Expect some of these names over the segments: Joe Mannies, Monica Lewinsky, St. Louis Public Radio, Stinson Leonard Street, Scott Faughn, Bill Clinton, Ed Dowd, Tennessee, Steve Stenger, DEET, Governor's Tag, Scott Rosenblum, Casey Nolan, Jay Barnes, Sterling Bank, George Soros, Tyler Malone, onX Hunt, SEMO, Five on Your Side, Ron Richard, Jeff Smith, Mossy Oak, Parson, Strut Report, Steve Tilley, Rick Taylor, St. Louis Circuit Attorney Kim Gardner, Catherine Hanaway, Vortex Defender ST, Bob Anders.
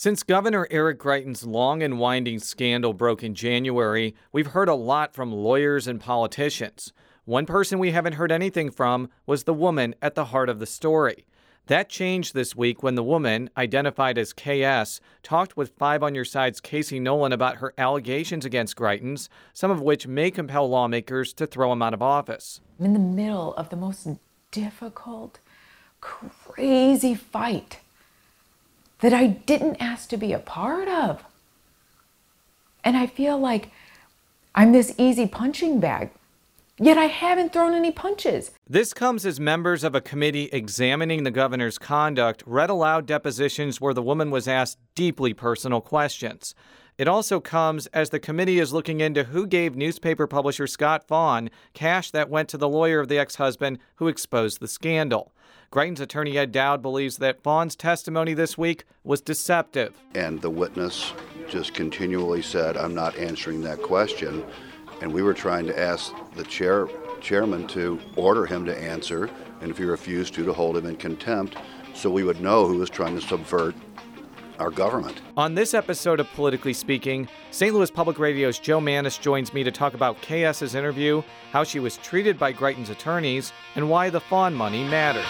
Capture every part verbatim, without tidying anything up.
Since Governor Eric Greitens' long and winding scandal broke in January, we've heard a lot from lawyers and politicians. One person we haven't heard anything from was the woman at the heart of the story. That changed this week when the woman, identified as K S, talked with Five on Your Side's Casey Nolan about her allegations against Greitens, some of which may compel lawmakers to throw him out of office. I'm in the middle of the most difficult, crazy fight that I didn't ask to be a part of. And I feel like I'm this easy punching bag, yet I haven't thrown any punches. This comes as members of a committee examining the governor's conduct read aloud depositions where the woman was asked deeply personal questions. It also comes as the committee is looking into who gave newspaper publisher Scott Faughn cash that went to the lawyer of the ex-husband who exposed the scandal. Greitens attorney Ed Dowd believes that Faughn's testimony this week was deceptive. And the witness just continually said, I'm not answering that question. And we were trying to ask the chair, chairman to order him to answer, and if he refused to, to hold him in contempt so we would know who was trying to subvert our government. On this episode of Politically Speaking, Saint Louis Public Radio's Joe Mannies joins me to talk about K S's interview, how she was treated by Greitens' attorneys, and why the Faughn money matters.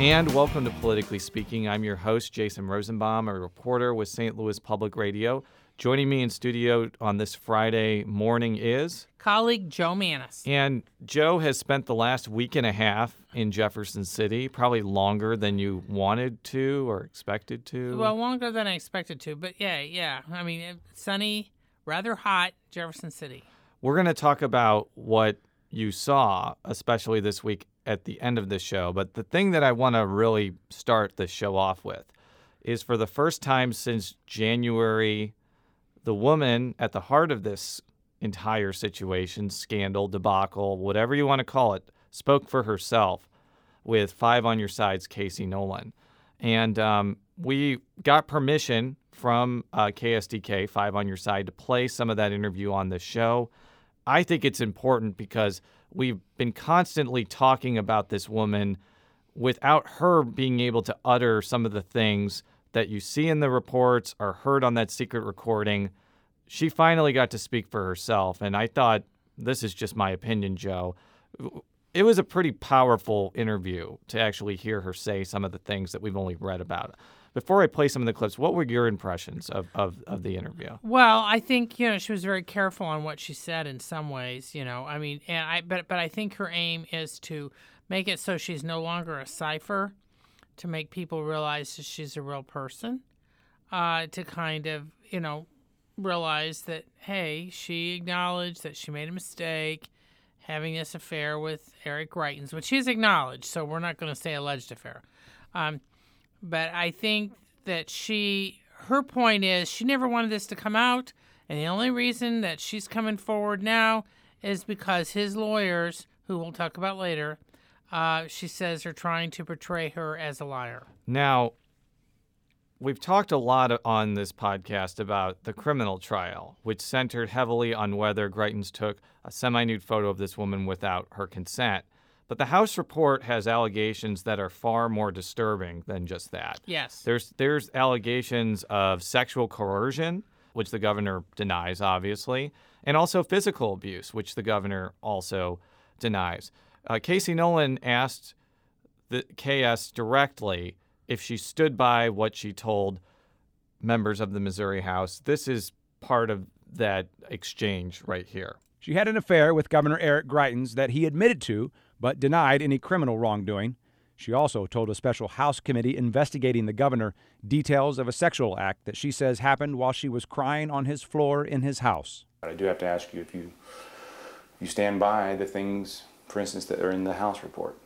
And welcome to Politically Speaking. I'm your host, Jason Rosenbaum, a reporter with Saint Louis Public Radio. Joining me in studio on this Friday morning is colleague Joe Mannies. And Joe has spent the last week and a half in Jefferson City, probably longer than you wanted to or expected to. Well, longer than I expected to, but yeah, yeah. I mean, sunny, rather hot Jefferson City. We're going to talk about what you saw, especially this week, at the end of the show. But the thing that I want to really start the show off with is, for the first time since January, the woman at the heart of this entire situation, scandal, debacle, whatever you want to call it, spoke for herself with Five on Your Side's Casey Nolan. And um, we got permission from uh, K S D K, Five on Your Side, to play some of that interview on the show. I think it's important because we've been constantly talking about this woman without her being able to utter some of the things that you see in the reports or heard on that secret recording. She finally got to speak for herself, and I thought, this is just my opinion, Joe, it was a pretty powerful interview to actually hear her say some of the things that we've only read about. Before I play some of the clips, what were your impressions of, of, of the interview? Well, I think, you know, she was very careful on what she said in some ways, you know. I mean, and I but but I think her aim is to make it so she's no longer a cipher, to make people realize that she's a real person, uh, to kind of, you know, realize that, hey, she acknowledged that she made a mistake having this affair with Eric Greitens, which she's acknowledged, so we're not going to say alleged affair. Um But I think that she, her point is she never wanted this to come out, and the only reason that she's coming forward now is because his lawyers, who we'll talk about later, uh, she says are trying to portray her as a liar. Now, we've talked a lot on this podcast about the criminal trial, which centered heavily on whether Greitens took a semi-nude photo of this woman without her consent. But the House report has allegations that are far more disturbing than just that. Yes. There's there's allegations of sexual coercion, which the governor denies, obviously, and also physical abuse, which the governor also denies. Uh, Casey Nolan asked the K S directly if she stood by what she told members of the Missouri House. This is part of that exchange right here. She had an affair with Governor Eric Greitens that he admitted to, but denied any criminal wrongdoing. She also told a special House committee investigating the governor details of a sexual act that she says happened while she was crying on his floor in his house. I do have to ask you if you you stand by the things, for instance, that are in the House report.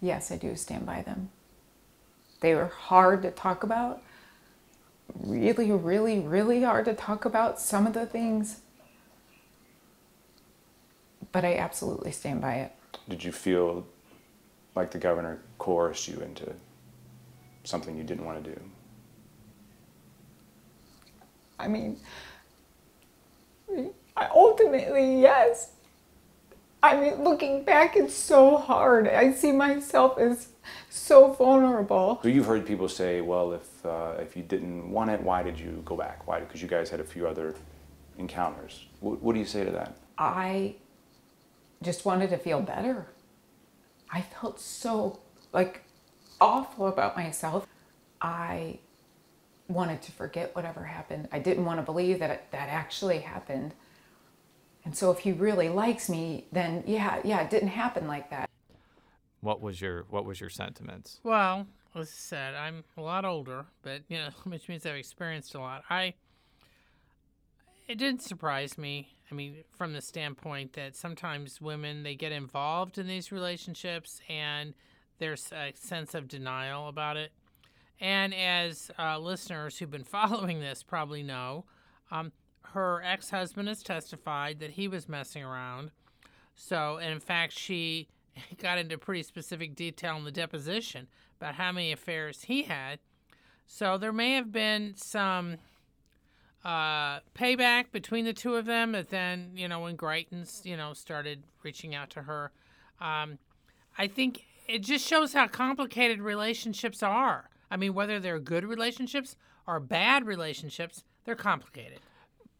Yes, I do stand by them. They were hard to talk about. Really, really, really hard to talk about, some of the things. But I absolutely stand by it. Did you feel like the governor coerced you into something you didn't want to do? I mean, ultimately, yes. I mean, looking back, it's so hard. I see myself as so vulnerable. So you've heard people say, well, if, uh, if you didn't want it, why did you go back? Why? Because you guys had a few other encounters. What, what do you say to that? I just wanted to feel better. I felt so, like, awful about myself. I wanted to forget whatever happened. I didn't want to believe that it, that actually happened. And so if he really likes me, then yeah, yeah, it didn't happen like that. What was your what was your sentiments? Well, as I said, I'm a lot older, but you know, which means I've experienced a lot. I it didn't surprise me. I mean, from the standpoint that sometimes women, they get involved in these relationships and there's a sense of denial about it. And as uh, listeners who've been following this probably know, um, her ex-husband has testified that he was messing around. So, and in fact, she got into pretty specific detail in the deposition about how many affairs he had. So there may have been some uh, payback between the two of them. But then, you know, when Greitens, you know, started reaching out to her, um, I think it just shows how complicated relationships are. I mean, whether they're good relationships or bad relationships, they're complicated.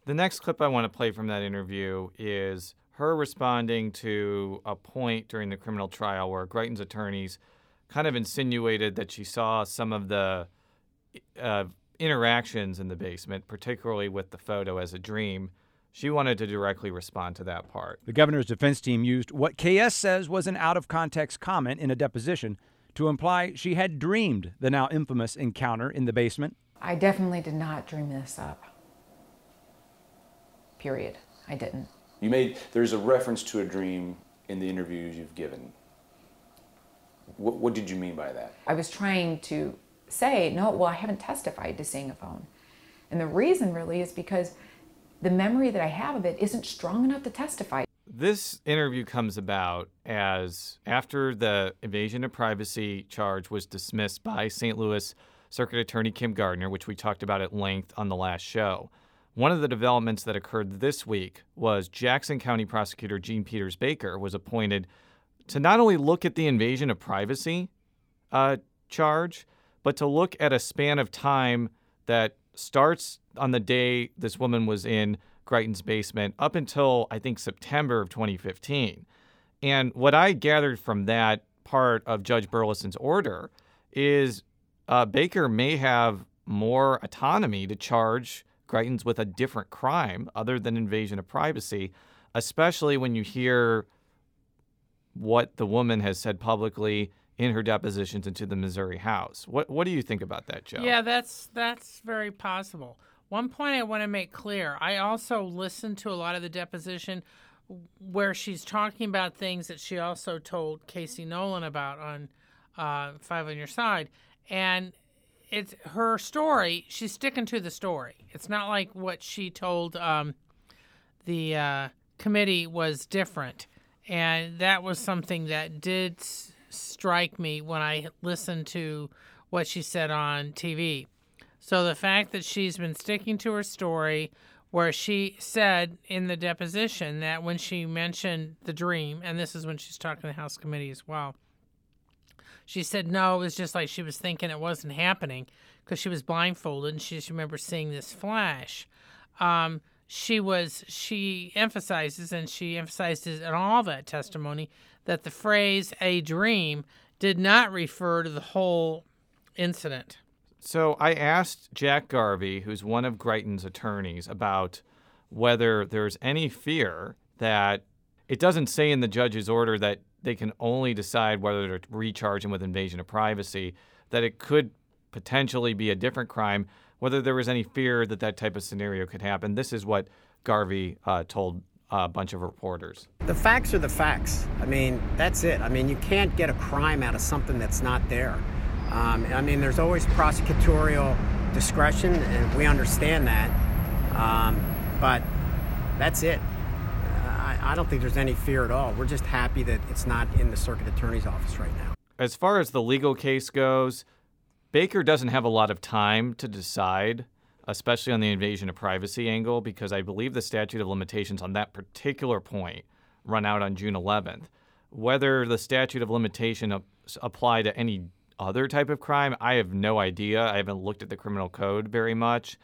The next clip I want to play from that interview is her responding to a point during the criminal trial where Greitens' attorneys kind of insinuated that she saw some of the uh, interactions in the basement, particularly with the photo, as a dream. She wanted to directly respond to that part. The governor's defense team used what K S says was an out-of-context comment in a deposition to imply she had dreamed the now infamous encounter in the basement. I definitely did not dream this up. Period. I didn't. You made, there's a reference to a dream in the interviews you've given. What, what did you mean by that? I was trying to say, no, well, I haven't testified to seeing a phone. And the reason really is because the memory that I have of it isn't strong enough to testify. This interview comes about as after the invasion of privacy charge was dismissed by Saint Louis Circuit Attorney Kim Gardner, which we talked about at length on the last show. One of the developments that occurred this week was Jackson County Prosecutor Jean Peters Baker was appointed to not only look at the invasion of privacy uh, charge, but to look at a span of time that starts on the day this woman was in Greitens' basement up until, I think, September of twenty fifteen. And what I gathered from that part of Judge Burleson's order is uh, Baker may have more autonomy to charge Greitens with a different crime other than invasion of privacy, especially when you hear what the woman has said publicly in her depositions into the Missouri House. What what do you think about that, Joe? Yeah, that's that's very possible. One point I want to make clear, I also listened to a lot of the deposition where she's talking about things that she also told Casey Nolan about on uh, Five on Your Side, and it's her story. She's sticking to the story. It's not like what she told um, the uh, committee was different. And that was something that did s- strike me when I listened to what she said on T V. So the fact that she's been sticking to her story, where she said in the deposition that when she mentioned the dream, and this is when she's talking to the House committee as well, she said, no, it was just like she was thinking it wasn't happening because she was blindfolded and she just remembers seeing this flash. Um, she was, she emphasizes, and she emphasizes in all that testimony, that the phrase a dream did not refer to the whole incident. So I asked Jack Garvey, who's one of Greitens' attorneys, about whether there's any fear that it doesn't say in the judge's order that they can only decide whether to recharge him with invasion of privacy, that it could potentially be a different crime, whether there was any fear that that type of scenario could happen. This is what Garvey uh, told a bunch of reporters. The facts are the facts. I mean, that's it. I mean, you can't get a crime out of something that's not there. Um, I mean, there's always prosecutorial discretion, and we understand that. Um, but that's it. I don't think there's any fear at all. We're just happy that it's not in the circuit attorney's office right now. As far as the legal case goes, Baker doesn't have a lot of time to decide especially on the invasion of privacy angle, because I believe the statute of limitations on that particular point run out on June eleventh. Whether the statute of limitation ap- apply to any other type of crime, I have no idea. I haven't looked at the criminal code very much,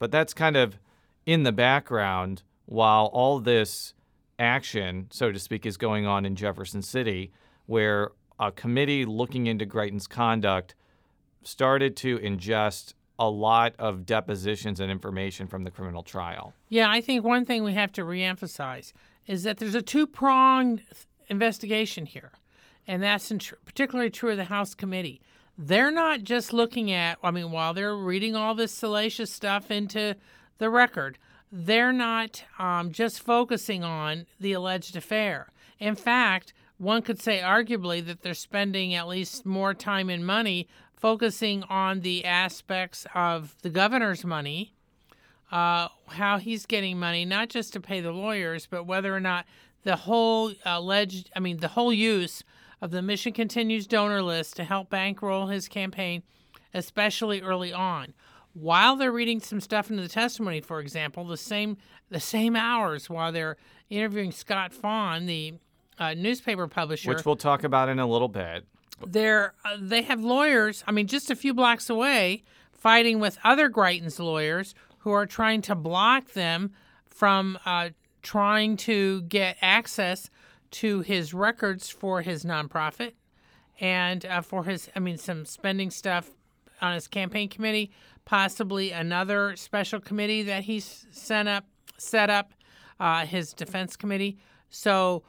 but that's kind of in the background while all this action, so to speak, is going on in Jefferson City, where a committee looking into Greitens' conduct started to ingest a lot of depositions and information from the criminal trial. Yeah, I think one thing we have to reemphasize is that there's a two-pronged investigation here, and that's in tr- particularly true of the House Committee. They're not just looking at, I mean, while they're reading all this salacious stuff into the record, they're not um, just focusing on the alleged affair. In fact, one could say arguably that they're spending at least more time and money focusing on the aspects of the governor's money, uh, how he's getting money, not just to pay the lawyers, but whether or not the whole alleged, I mean, the whole use of the Mission Continues donor list to help bankroll his campaign, especially early on. While they're reading some stuff into the testimony, for example, the same the same hours while they're interviewing Scott Faughn, the uh, newspaper publisher. Which we'll talk about in a little bit. They're, uh, they have lawyers, I mean, just a few blocks away, fighting with other Greitens lawyers who are trying to block them from uh, trying to get access to his records for his nonprofit and uh, for his, I mean, some spending stuff on his campaign committee, possibly another special committee that he sent up, set up, uh, his defense committee. So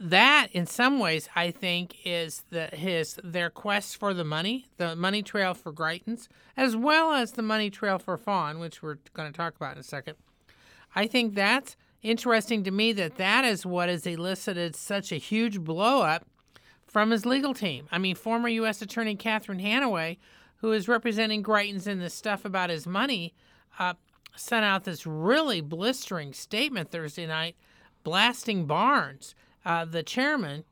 that, in some ways, I think, is the, his their quest for the money, the money trail for Greitens, as well as the money trail for Faughn, which we're going to talk about in a second. I think that's interesting to me that that is what has elicited such a huge blow-up from his legal team. I mean, former U S Attorney Catherine Hanaway, who is representing Greitens in this stuff about his money, uh, sent out this really blistering statement Thursday night blasting Barnes, Uh, the chairman,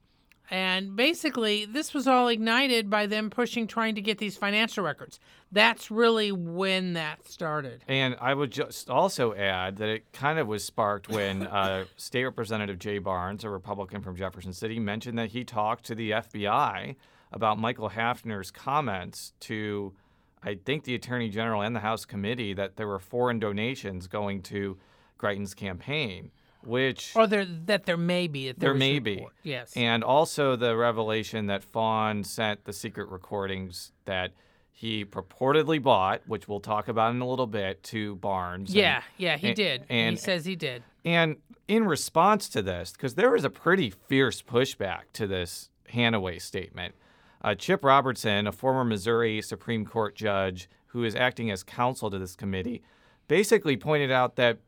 and basically this was all ignited by them pushing, trying to get these financial records. That's really when that started. And I would just also add that it kind of was sparked when uh, State Representative Jay Barnes, a Republican from Jefferson City, mentioned that he talked to the F B I about Michael Hafner's comments to, I think, the Attorney General and the House Committee that there were foreign donations going to Greitens' campaign. Which or there that there may be there, there may be yes, and also the revelation that Faughn sent the secret recordings that he purportedly bought, which we'll talk about in a little bit, to Barnes. Yeah, and, yeah, he and, did. And he says he did. And in response to this, because there was a pretty fierce pushback to this Hanaway statement, uh, Chip Robertson, a former Missouri Supreme Court judge who is acting as counsel to this committee, basically pointed out that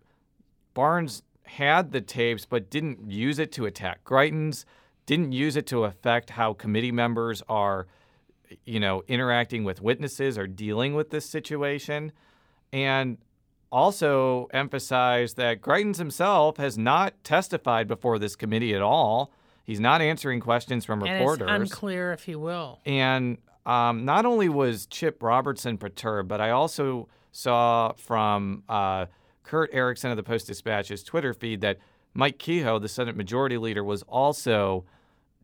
Barnes had the tapes but didn't use it to attack Greitens, didn't use it to affect how committee members are, you know, interacting with witnesses or dealing with this situation, and also emphasized that Greitens himself has not testified before this committee at all. He's not answering questions from reporters. And it's unclear if he will. And um, not only was Chip Robertson perturbed, but I also saw from uh, Kurt Erickson of the Post-Dispatch's Twitter feed that Mike Kehoe, the Senate Majority Leader, was also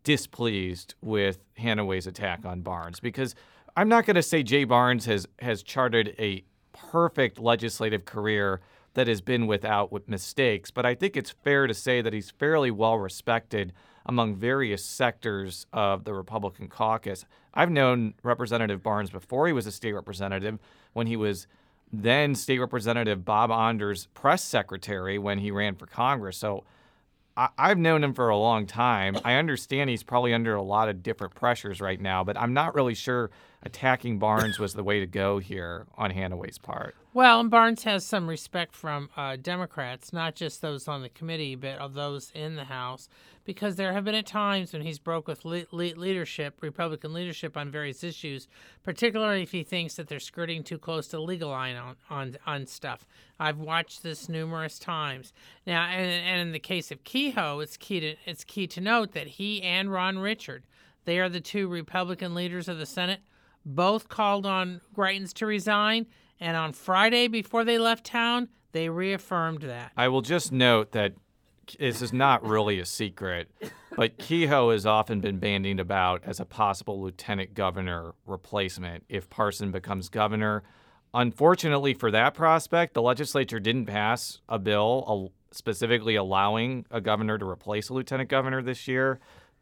displeased with Hanaway's attack on Barnes, because I'm not going to say Jay Barnes has, has charted a perfect legislative career that has been without with mistakes, but I think it's fair to say that he's fairly well-respected among various sectors of the Republican caucus. I've known Representative Barnes before he was a state representative, when he was then State Representative Bob Anders' press secretary when he ran for Congress. So I- I've known him for a long time. I understand he's probably under a lot of different pressures right now, but I'm not really sure attacking Barnes was the way to go here on Hanaway's part. Well, and Barnes has some respect from uh, Democrats, not just those on the committee, but of those in the House, because there have been at times when he's broke with le- le- leadership, Republican leadership, on various issues, particularly if he thinks that they're skirting too close to the legal line on, on, on stuff. I've watched this numerous times. Now, and, and in the case of Kehoe, it's key to, it's key to note that he and Ron Richard, they are the two Republican leaders of the Senate, both called on Greitens to resign, and on Friday before they left town, they reaffirmed that. I will just note that this is not really a secret, but Kehoe has often been bandied about as a possible lieutenant governor replacement if Parson becomes governor. Unfortunately for that prospect, the legislature didn't pass a bill specifically allowing a governor to replace a lieutenant governor this year.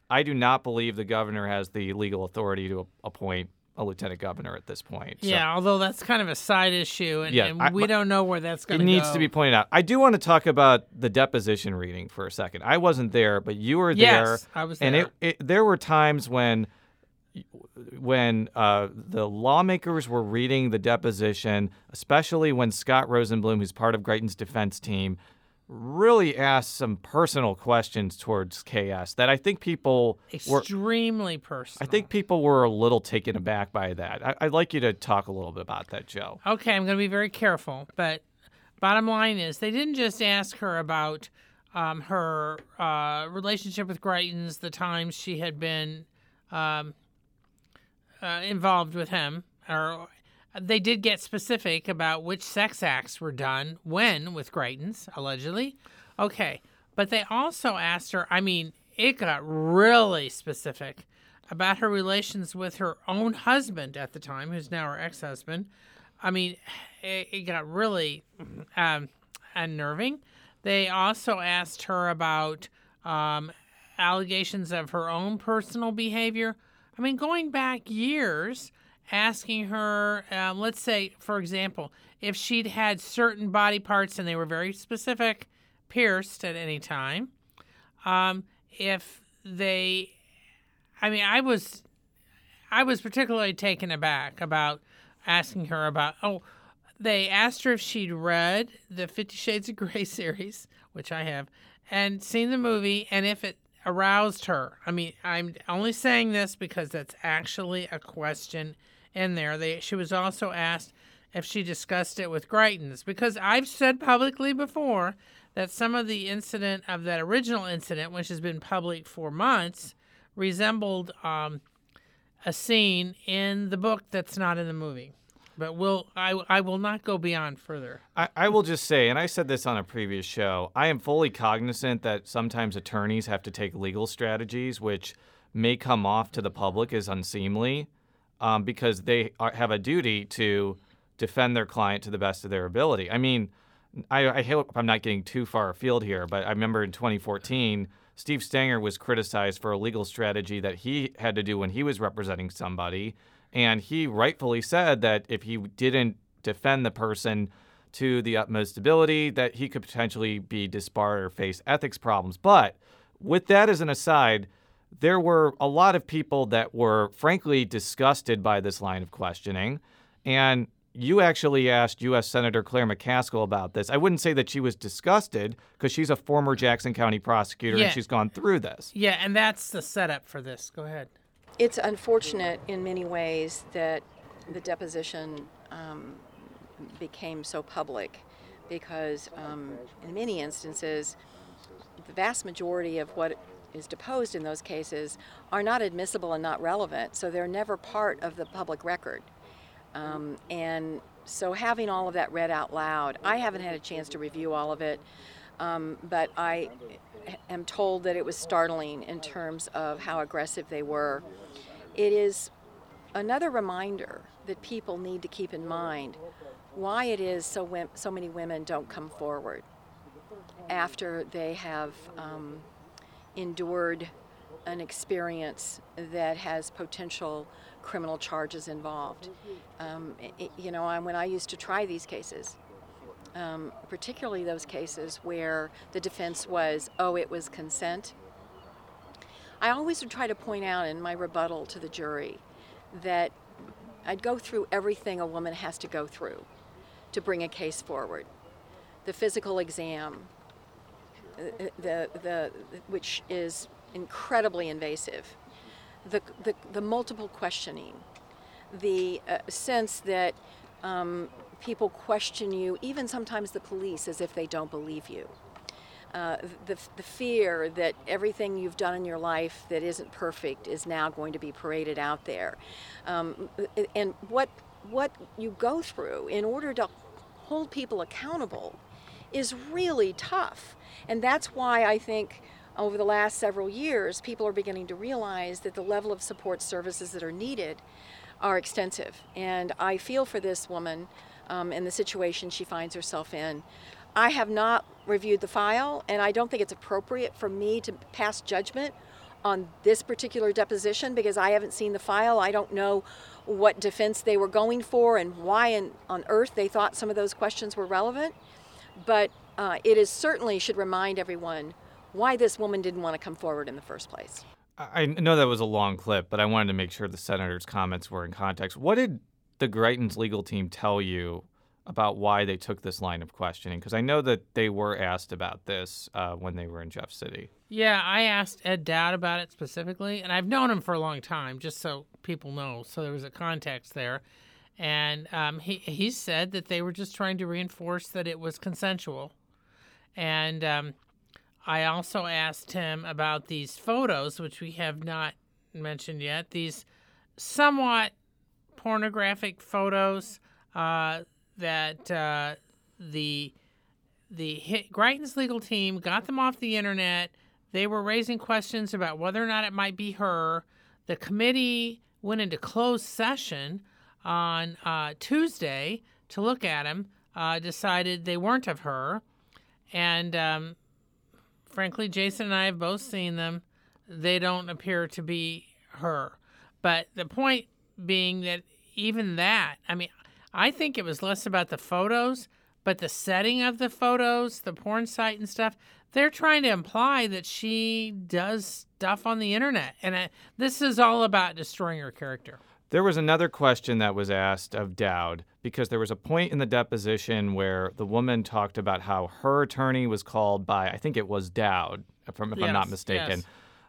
I do not believe the governor has the legal authority to appoint a lieutenant governor at this point. So. Yeah, although that's kind of a side issue, and, yeah, and I, we don't know where that's going to go. It needs to be pointed out. I do want to talk about the deposition reading for a second. I wasn't there, but you were there. Yes, I was there. And it, it, there were times when when uh, the lawmakers were reading the deposition, especially when Scott Rosenblum, who's part of Greitens' defense team, really asked some personal questions towards K S that I think people were... Extremely personal. I think people were a little taken aback by that. I, I'd like you to talk a little bit about that, Joe. Okay, I'm going to be very careful, but bottom line is they didn't just ask her about um, her uh, relationship with Greitens, the times she had been... Um, Uh, involved with him, or they did get specific about which sex acts were done when with Greitens, allegedly. Okay, but they also asked her, I mean, it got really specific about her relations with her own husband at the time, who's now her ex-husband. I mean, it, it got really um, unnerving. They also asked her about um, allegations of her own personal behavior. I mean, going back years, asking her, um, let's say, for example, if she'd had certain body parts, and they were very specific, pierced at any time. Um, if they, I mean, I was, I was particularly taken aback about asking her about, oh, they asked her if she'd read the Fifty Shades of Grey series, which I have, and seen the movie, and if it aroused her. I mean, I'm only saying this because that's actually a question in there. They, she was also asked if she discussed it with Greitens, because I've said publicly before that some of the incident of that original incident, which has been public for months, resembled um, a scene in the book that's not in the movie. But we'll, I, I will not go beyond further. I, I will just say, and I said this on a previous show, I am fully cognizant that sometimes attorneys have to take legal strategies, which may come off to the public as unseemly, um, because they are, have a duty to defend their client to the best of their ability. I mean, I, I hope I'm not getting too far afield here, but I remember in twenty fourteen, Steve Stenger was criticized for a legal strategy that he had to do when he was representing somebody. And he rightfully said that if he didn't defend the person to the utmost ability, that he could potentially be disbarred or face ethics problems. But with that as an aside, there were a lot of people that were frankly disgusted by this line of questioning. And you actually asked U S Senator Claire McCaskill about this. I wouldn't say that she was disgusted, because she's a former Jackson County prosecutor, yeah, and she's gone through this. Yeah, and that's the setup for this. Go ahead. It's unfortunate in many ways that the deposition um, became so public, because um, in many instances, the vast majority of what is deposed in those cases are not admissible and not relevant, so they're never part of the public record. Um, and so having all of that read out loud, I haven't had a chance to review all of it, um, but I am told that it was startling in terms of how aggressive they were. It is another reminder that people need to keep in mind why it is so wim- so many women don't come forward after they have um, endured an experience that has potential criminal charges involved. Um, it, you know, I, when I used to try these cases, um, particularly those cases where the defense was, oh, it was consent, I always would try to point out in my rebuttal to the jury that I'd go through everything a woman has to go through to bring a case forward. The physical exam, the, the, which is incredibly invasive, the the, the multiple questioning, the uh, sense that um, people question you, even sometimes the police, as if they don't believe you. uh, the, the fear that everything you've done in your life that isn't perfect is now going to be paraded out there. Um, and what what you go through in order to hold people accountable is really tough. And that's why I think over the last several years, people are beginning to realize that the level of support services that are needed are extensive. And I feel for this woman um, and the situation she finds herself in. I have not reviewed the file, and I don't think it's appropriate for me to pass judgment on this particular deposition because I haven't seen the file. I don't know what defense they were going for and why in, on earth they thought some of those questions were relevant. But uh, it is certainly should remind everyone why this woman didn't want to come forward in the first place. I know that was a long clip, but I wanted to make sure the senator's comments were in context. What did the Greitens legal team tell you about why they took this line of questioning? Because I know that they were asked about this uh, when they were in Jeff City. Yeah, I asked Ed Dowd about it specifically, and I've known him for a long time, just so people know. So there was a context there. And um, he, he said that they were just trying to reinforce that it was consensual. And um, I also asked him about these photos, which we have not mentioned yet, these somewhat pornographic photos uh, that uh, the the Greitens legal team got them off the internet. They were raising questions about whether or not it might be her. The committee went into closed session on uh, Tuesday to look at them, uh, decided they weren't of her. And um, frankly, Jason and I have both seen them. They don't appear to be her. But the point being that even that, I mean, I think it was less about the photos, but the setting of the photos, the porn site and stuff, they're trying to imply that she does stuff on the internet. And I, this is all about destroying her character. There was another question that was asked of Dowd because there was a point in the deposition where the woman talked about how her attorney was called by, I think it was Dowd, if I'm, if yes, I'm not mistaken, yes.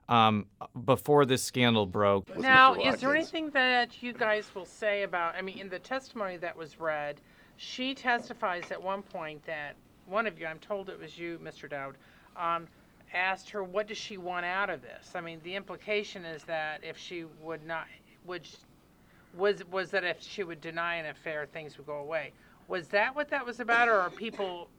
um, before this scandal broke. Now, is there anything that you guys will say about, I mean, in the testimony that was read, she testifies at one point that one of you, I'm told it was you, Mister Dowd, um, asked her, what does she want out of this? I mean, the implication is that if she would not, would she, Was was that if she would deny an affair, things would go away. Was that what that was about, or are people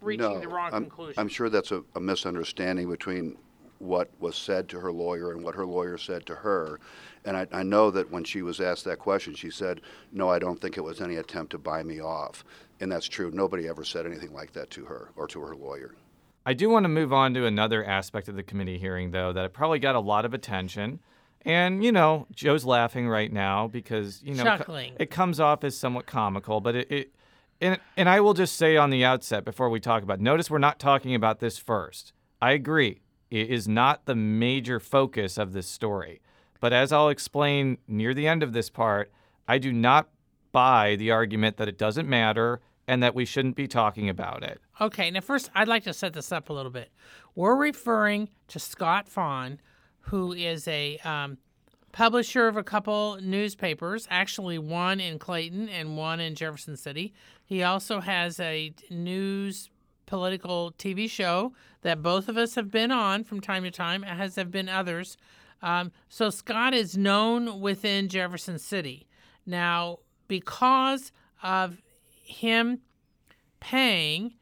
reaching no, the wrong I'm, conclusion? I'm sure that's a, a misunderstanding between what was said to her lawyer and what her lawyer said to her. And I, I know that when she was asked that question, she said, no, I don't think it was any attempt to buy me off. And that's true. Nobody ever said anything like that to her or to her lawyer. I do want to move on to another aspect of the committee hearing, though, that probably got a lot of attention. And, you know, Joe's laughing right now because, you know, co- it comes off as somewhat comical. But it, it and, and I will just say on the outset before we talk about it, notice we're not talking about this first. I agree. It is not the major focus of this story. But as I'll explain near the end of this part, I do not buy the argument that it doesn't matter and that we shouldn't be talking about it. Okay. Now, first, I'd like to set this up a little bit. We're referring to Scott Faughn, who is a um, publisher of a couple newspapers, actually one in Clayton and one in Jefferson City. He also has a news political T V show that both of us have been on from time to time, as have been others. Um, so Scott is known within Jefferson City. Now, because of him paying,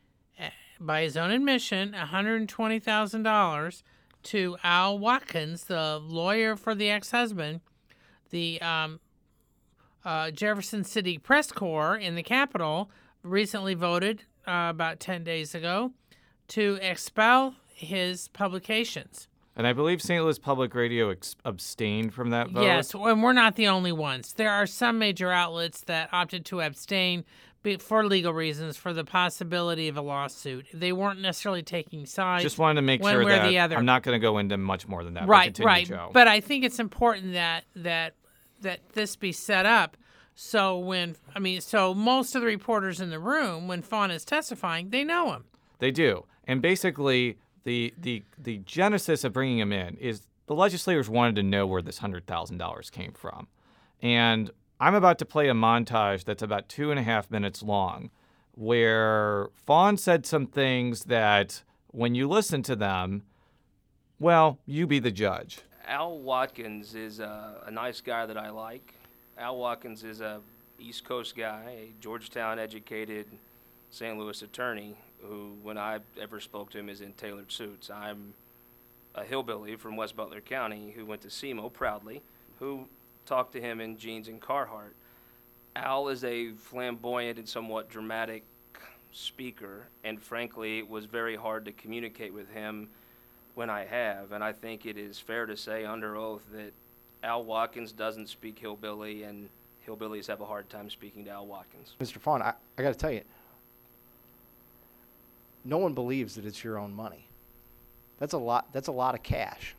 by his own admission, one hundred twenty thousand dollars to Al Watkins, the lawyer for the ex-husband, the um, uh, Jefferson City Press Corps in the Capitol recently voted uh, about ten days ago to expel his publications. And I believe Saint Louis Public Radio ex- abstained from that vote. Yes, and we're not the only ones. There are some major outlets that opted to abstain for legal reasons, for the possibility of a lawsuit. They weren't necessarily taking sides. Just wanted to make one sure way that or the other. I'm not going to go into much more than that. Right, but right. Joe. But I think it's important that that that this be set up. So when I mean, so most of the reporters in the room, when Faughn is testifying, they know him. They do, and basically the the the genesis of bringing him in is the legislators wanted to know where this one hundred thousand dollars came from, and I'm about to play a montage that's about two and a half minutes long where Faughn said some things that when you listen to them, well, you be the judge. Al Watkins is a, a nice guy that I like. Al Watkins is a East Coast guy, a Georgetown-educated Saint Louis attorney who, when I ever spoke to him, is in tailored suits. I'm a hillbilly from West Butler County who went to SEMO proudly, who talked to him in jeans and Carhartt. Al is a flamboyant and somewhat dramatic speaker, and frankly, it was very hard to communicate with him when I have, and I think it is fair to say under oath that Al Watkins doesn't speak hillbilly, and hillbillies have a hard time speaking to Al Watkins. Mister Faughn, I, I got to tell you, no one believes that it's your own money. That's a lot. That's a lot of cash.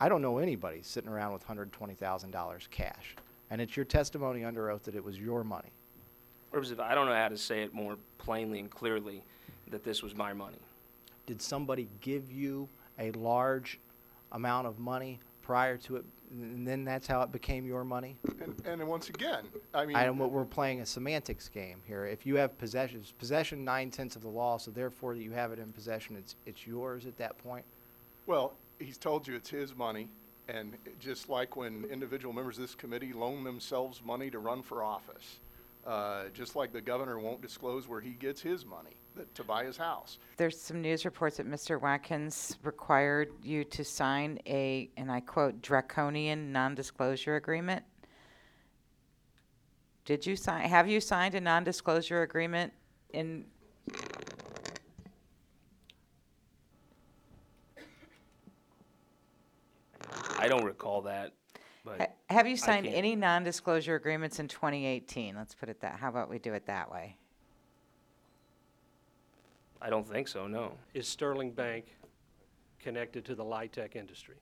I don't know anybody sitting around with one hundred twenty thousand dollars cash, and it's your testimony under oath that it was your money. I don't know how to say it more plainly and clearly that this was my money. Did somebody give you a large amount of money prior to it, and then that's how it became your money? And, and once again, I mean... I know we're playing a semantics game here. If you have possession, possession nine-tenths of the law, so therefore you have it in possession, it's it's yours at that point? Well, he's told you it's his money, and just like when individual members of this committee loan themselves money to run for office, uh, just like the governor won't disclose where he gets his money to buy his house. There's some news reports that Mister Watkins required you to sign a, and I quote, draconian non-disclosure agreement. Did you sign, have you signed a non-disclosure agreement in? I don't recall that. But have you signed any non-disclosure agreements in twenty eighteen? Let's put it that, how about we do it that way? I don't think so, no. Is Sterling Bank connected to the LIHTC industry?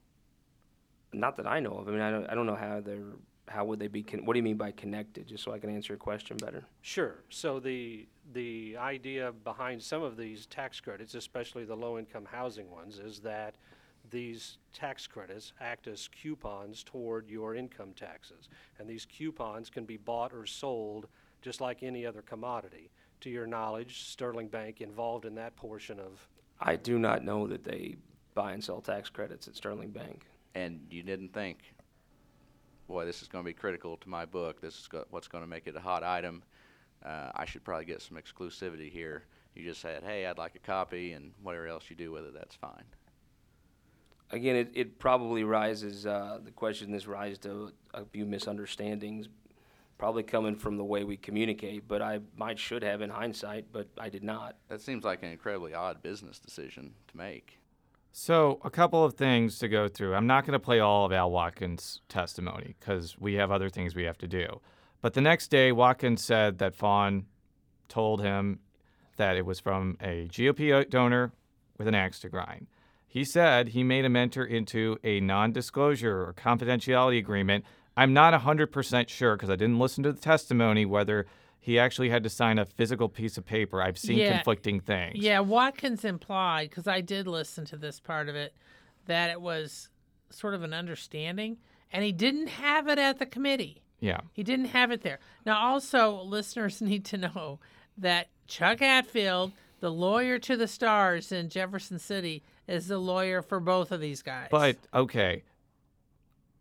Not that I know of. I mean, I don't, I don't know how they're, how would they be, con- what do you mean by connected, just so I can answer your question better? Sure. So the the idea behind some of these tax credits, especially the low-income housing ones, is that these tax credits act as coupons toward your income taxes. And these coupons can be bought or sold just like any other commodity. To your knowledge, Sterling Bank involved in that portion of? I do not know that they buy and sell tax credits at Sterling Bank. And you didn't think, boy, this is going to be critical to my book. This is go- what's going to make it a hot item. Uh, I should probably get some exclusivity here. You just said, hey, I'd like a copy, and whatever else you do with it, that's fine. Again, it, it probably rises, uh, the question has rise to a few misunderstandings, probably coming from the way we communicate, but I might should have in hindsight, but I did not. That seems like an incredibly odd business decision to make. So a couple of things to go through. I'm not going to play all of Al Watkins' testimony because we have other things we have to do. But the next day, Watkins said that Faughn told him that it was from a G O P donor with an axe to grind. He said he made him enter into a non-disclosure or confidentiality agreement. I'm not one hundred percent sure because I didn't listen to the testimony whether he actually had to sign a physical piece of paper. I've seen yeah. conflicting things. Yeah, Watkins implied, because I did listen to this part of it, that it was sort of an understanding, and he didn't have it at the committee. Yeah. He didn't have it there. Now, also, listeners need to know that Chuck Hatfield, the lawyer to the Stars in Jefferson City, is the lawyer for both of these guys. But, okay.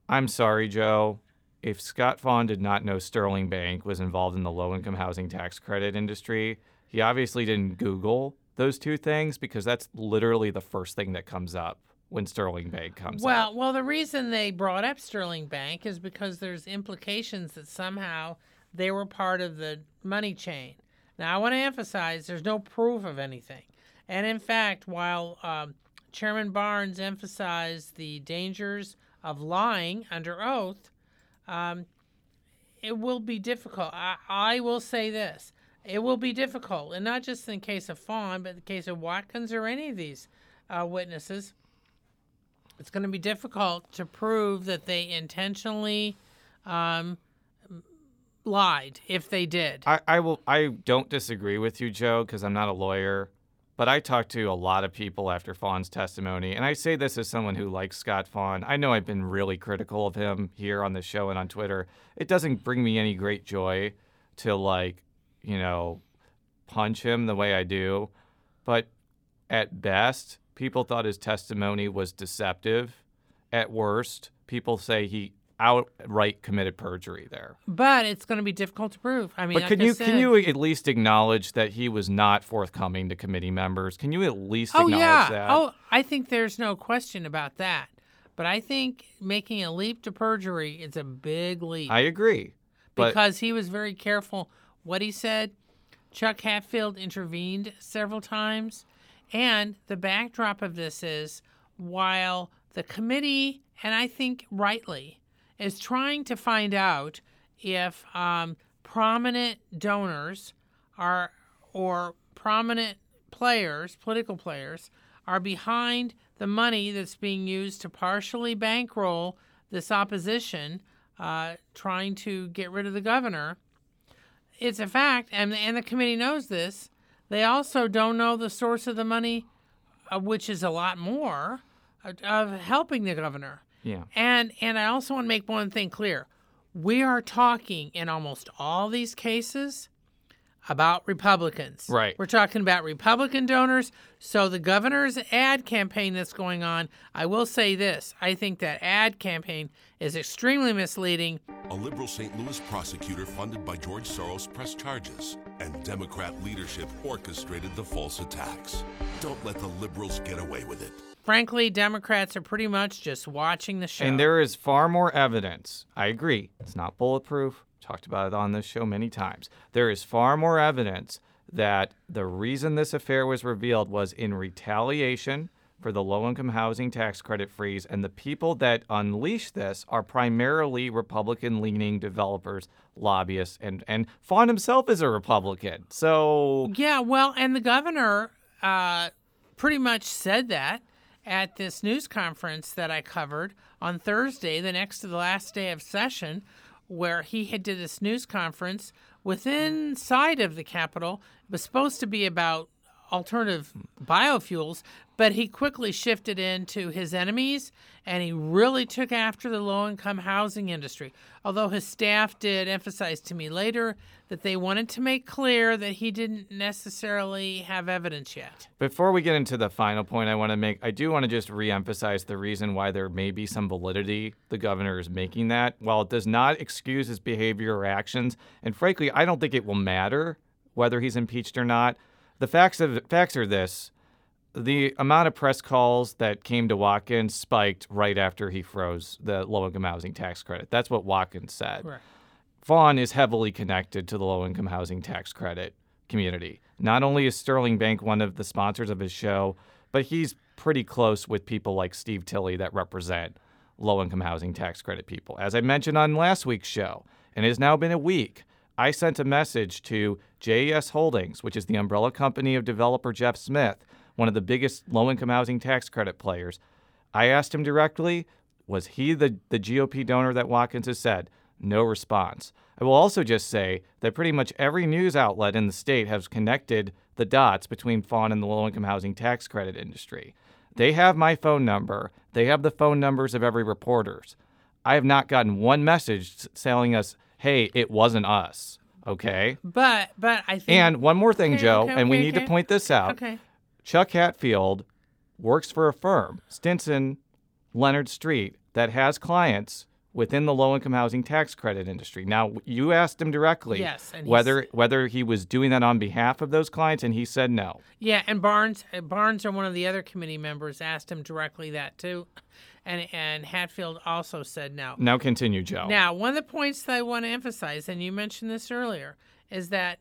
I'm sorry, Joe. If Scott Faughn did not know Sterling Bank was involved in the low-income housing tax credit industry, he obviously didn't Google those two things because that's literally the first thing that comes up when Sterling Bank comes well, up. Well, the reason they brought up Sterling Bank is because there's implications that somehow they were part of the money chain. Now, I want to emphasize there's no proof of anything. And in fact, while um, Chairman Barnes emphasized the dangers of lying under oath, um, it will be difficult. I, I will say this. It will be difficult, and not just in the case of Faughn, but in the case of Watkins or any of these uh, witnesses. It's going to be difficult to prove that they intentionally um, lied, if they did. I, I will. I don't disagree with you, Joe, because I'm not a lawyer. But I talked to a lot of people after Faughn's testimony, and I say this as someone who likes Scott Faughn. I know I've been really critical of him here on the show and on Twitter. It doesn't bring me any great joy to, like, you know, punch him the way I do. But At best, people thought his testimony was deceptive. At worst, people say he outright committed perjury there. But it's going to be difficult to prove. I mean, but can like you I said, can you at least acknowledge that he was not forthcoming to committee members? Can you at least oh, acknowledge yeah. that? Oh, I think there's no question about that. But I think making a leap to perjury is a big leap. I agree. Because he was very careful what he said. Chuck Hatfield intervened several times. And the backdrop of this is while the committee, and I think rightly, is trying to find out if um, prominent donors are or prominent players, political players, are behind the money that's being used to partially bankroll this opposition uh, trying to get rid of the governor. It's a fact, and the, and the committee knows this. They also don't know the source of the money, uh, which is a lot more, uh, of helping the governor. Yeah. And and I also want to make one thing clear. We are talking in almost all these cases about Republicans. Right. We're talking about Republican donors. So the governor's ad campaign that's going on, I will say this. I think that ad campaign is extremely misleading. A liberal Saint Louis prosecutor funded by George Soros pressed charges, and Democrat leadership orchestrated the false attacks. Don't let the liberals get away with it. Frankly, Democrats are pretty much just watching the show. And there is far more evidence. I agree. It's not bulletproof. Talked about it on this show many times. There is far more evidence that the reason this affair was revealed was in retaliation for the low-income housing tax credit freeze, and the people that unleashed this are primarily Republican-leaning developers, lobbyists, and, and Faughn himself is a Republican. So... Yeah, well, and the governor uh, pretty much said that at this news conference that I covered on Thursday, the next to the last day of session, where he had did this news conference within inside of the Capitol. It was supposed to be about alternative biofuels, but he quickly shifted into his enemies, and he really took after the low-income housing industry. Although his staff did emphasize to me later that they wanted to make clear that he didn't necessarily have evidence yet. Before we get into the final point I want to make, I do want to just reemphasize the reason why there may be some validity the governor is making that. While it does not excuse his behavior or actions, and frankly, I don't think it will matter whether he's impeached or not, the facts of facts are this. The amount of press calls that came to Watkins spiked right after he froze the low-income housing tax credit. That's what Watkins said. Right. Faughn is heavily connected to the low-income housing tax credit community. Not only is Sterling Bank one of the sponsors of his show, but he's pretty close with people like Steve Tilley that represent low-income housing tax credit people. As I mentioned on last week's show, and it has now been a week, I sent a message to J S Holdings, which is the umbrella company of developer Jeff Smith, one of the biggest low-income housing tax credit players. I asked him directly, was he the, the G O P donor that Watkins has said? No response. I will also just say that pretty much every news outlet in the state has connected the dots between Faughn and the low-income housing tax credit industry. They have my phone number. They have the phone numbers of every reporters. I have not gotten one message telling us, hey, it wasn't us, okay? But but I think... And one more thing, okay, Joe, okay, and we okay, need okay. to point this out. Okay. Chuck Hatfield works for a firm, Stinson Leonard Street, that has clients within the low-income housing tax credit industry. Now, you asked him directly yes, and whether whether he was doing that on behalf of those clients, and he said no. Yeah, and Barnes, Barnes or one of the other committee members asked him directly that, too. And and Hatfield also said no. Now continue, Joe. Now, one of the points that I want to emphasize, and you mentioned this earlier, is that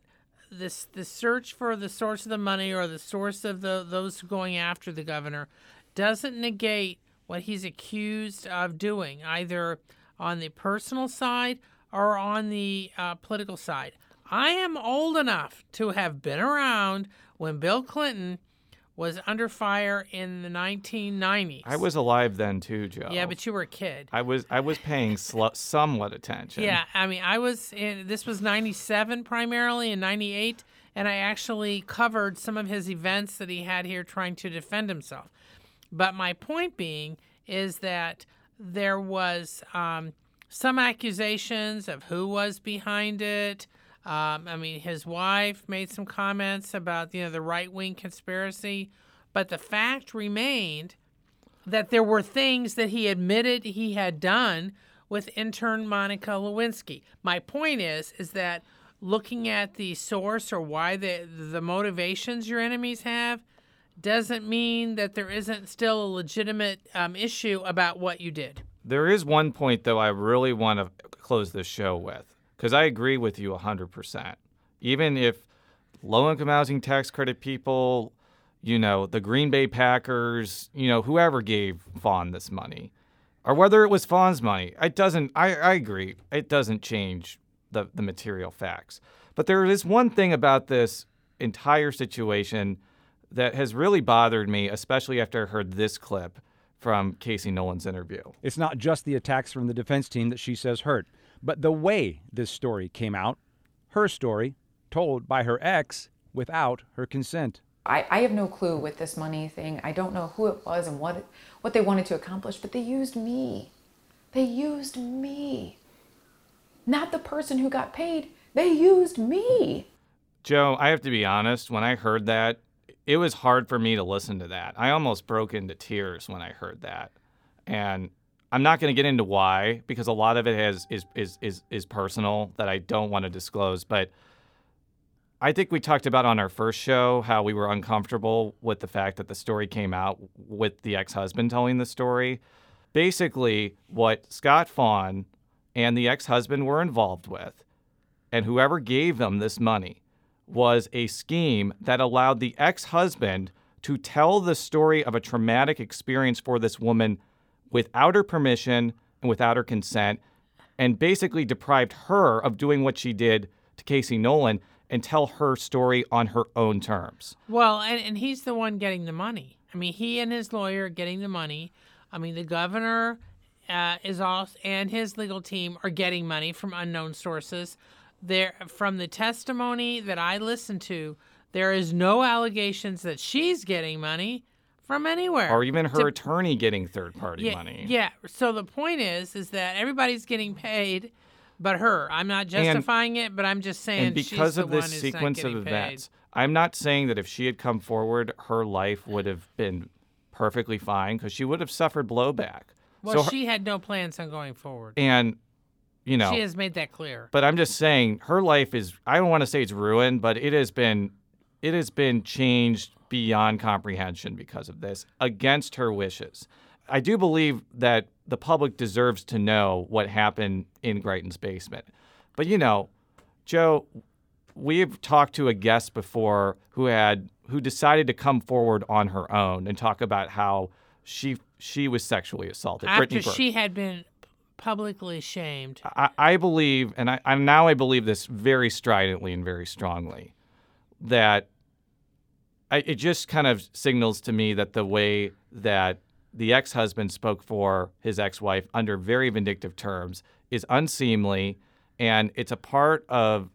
this the search for the source of the money or the source of the those going after the governor doesn't negate what he's accused of doing, either on the personal side or on the uh, political side. I am old enough to have been around when Bill Clinton was under fire in the nineteen nineties. I was alive then too, Joe. Yeah, but you were a kid. I was I was paying sl- somewhat attention. Yeah, I mean, I was in, this was ninety-seven primarily and ninety-eight, and I actually covered some of his events that he had here trying to defend himself. But my point being is that there was um, some accusations of who was behind it. Um, I mean, his wife made some comments about, you know, the right-wing conspiracy, But the fact remained that there were things that he admitted he had done with intern Monica Lewinsky. My point is, is that looking at the source or why the, the motivations your enemies have doesn't mean that there isn't still a legitimate um, issue about what you did. There is one point, though, I really want to close this show with, because I agree with you one hundred percent. Even if low-income housing tax credit people, you know, the Green Bay Packers, you know, whoever gave Faughn this money, or whether it was Faughn's money, it doesn't, I, I agree, it doesn't change the, the material facts. But there is one thing about this entire situation that has really bothered me, especially after I heard this clip from Casey Nolan's interview. It's not just the attacks from the defense team that she says hurt, but the way this story came out, her story told by her ex without her consent. I, I have no clue with this money thing. I don't know who it was and what what they wanted to accomplish, but they used me. They used me. Not the person who got paid. They used me. Joe, I have to be honest, when I heard that, it was hard for me to listen to that. I almost broke into tears when I heard that. And I'm not going to get into why, because a lot of it has is is is is personal that I don't want to disclose, but I think we talked about on our first show how we were uncomfortable with the fact that the story came out with the ex-husband telling the story. Basically, what Scott Faughn and the ex-husband were involved with, and whoever gave them this money, was a scheme that allowed the ex-husband to tell the story of a traumatic experience for this woman without her permission and without her consent, and basically deprived her of doing what she did to Casey Nolan and tell her story on her own terms. Well, and, and he's the one getting the money. I mean, he and his lawyer are getting the money. I mean, the governor uh, is also, and his legal team are getting money from unknown sources. There, from the testimony that I listened to, there is no allegations that she's getting money from anywhere. Or even her to, attorney getting third-party yeah, money. Yeah, so the point is, is that everybody's getting paid but her. I'm not justifying and, it, but I'm just saying she's the one who's not getting paid. And because of this sequence of events, I'm not saying that if she had come forward, her life would have been perfectly fine, because she would have suffered blowback. Well, so she her, had no plans on going forward. And, you know. She has made that clear. But I'm just saying her life is, I don't want to say it's ruined, but it has been, it has been changed beyond comprehension because of this, against her wishes. I do believe that the public deserves to know what happened in Greitens' basement. But, you know, Joe, we've talked to a guest before who had who decided to come forward on her own and talk about how she she was sexually assaulted. After she had been publicly shamed. I, I believe, and I, I now I believe this very stridently and very strongly, that I, it just kind of signals to me that the way that the ex-husband spoke for his ex-wife under very vindictive terms is unseemly, and it's a part of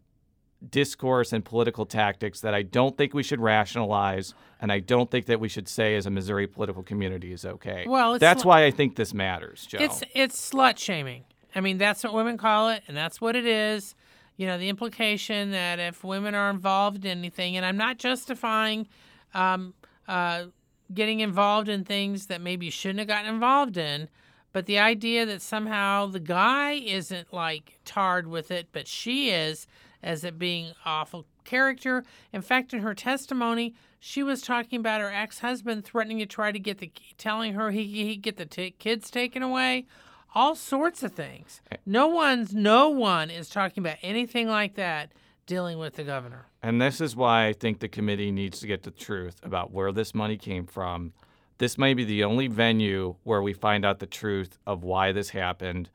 discourse and political tactics that I don't think we should rationalize, and I don't think that we should say as a Missouri political community is okay. Well, it's that's sl- why I think this matters, Joe. It's, it's slut-shaming. I mean, that's what women call it, and that's what it is. You know, the implication that if women are involved in anything, and I'm not justifying um, uh getting involved in things that maybe you shouldn't have gotten involved in, but the idea that somehow the guy isn't, like, tarred with it, but she is, as it being awful character. In fact, in her testimony, she was talking about her ex-husband threatening to try to get the, telling her he, he'd get the t- kids taken away, all sorts of things. No one's, no one is talking about anything like that dealing with the governor. And this is why I think the committee needs to get the truth about where this money came from. This may be the only venue where we find out the truth of why this happened.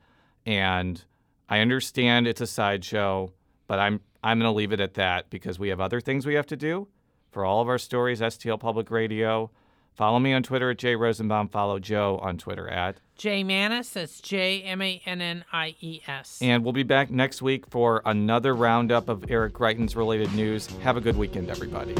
And I understand it's a sideshow, but I'm I'm going to leave it at that because we have other things we have to do. For all of our stories, S T L Public Radio. Follow me on Twitter at Jay Rosenbaum. Follow Joe on Twitter at Jay Mannies. That's J M A N N I E S. And we'll be back next week for another roundup of Eric Greitens-related news. Have a good weekend, everybody.